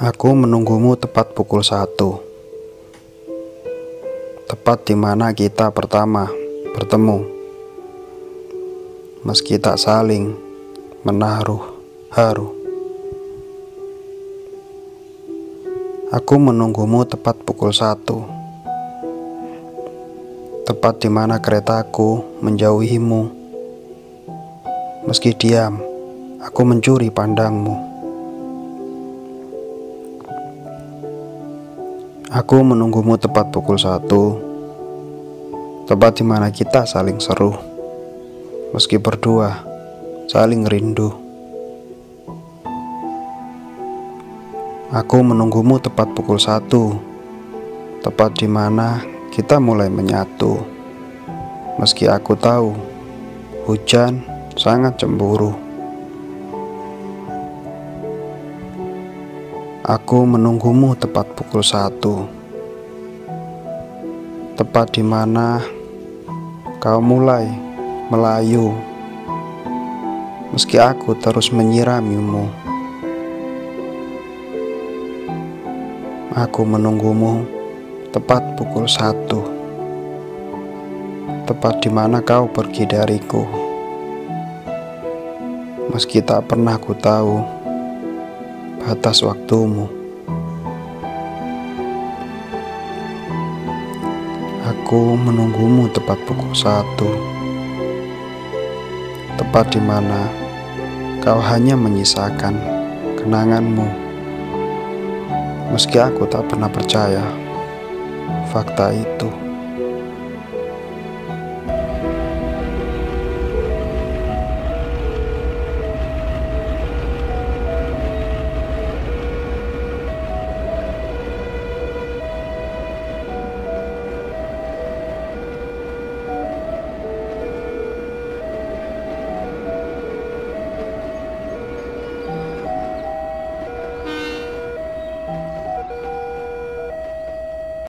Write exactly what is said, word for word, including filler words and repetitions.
Aku menunggumu tepat pukul satu, tepat di mana kita pertama bertemu. Meski tak saling menaruh haru, aku menunggumu tepat pukul satu, tepat di mana keretaku menjauhimu. Meski diam, aku mencuri pandangmu. Aku menunggumu tepat pukul satu, tepat di mana kita saling seru, meski berdua saling rindu. Aku menunggumu tepat pukul satu, tepat di mana kita mulai menyatu, meski aku tahu hujan sangat cemburu. Aku menunggumu tepat pukul satu, tepat di mana kau mulai melayu, meski aku terus menyiramimu. Aku menunggumu tepat pukul satu, tepat di mana kau pergi dariku, meski tak pernah ku tahu batas waktumu. Aku menunggumu tepat pukul satu, tepat di mana kau hanya menyisakan kenanganmu. Meski aku tak pernah percaya fakta itu.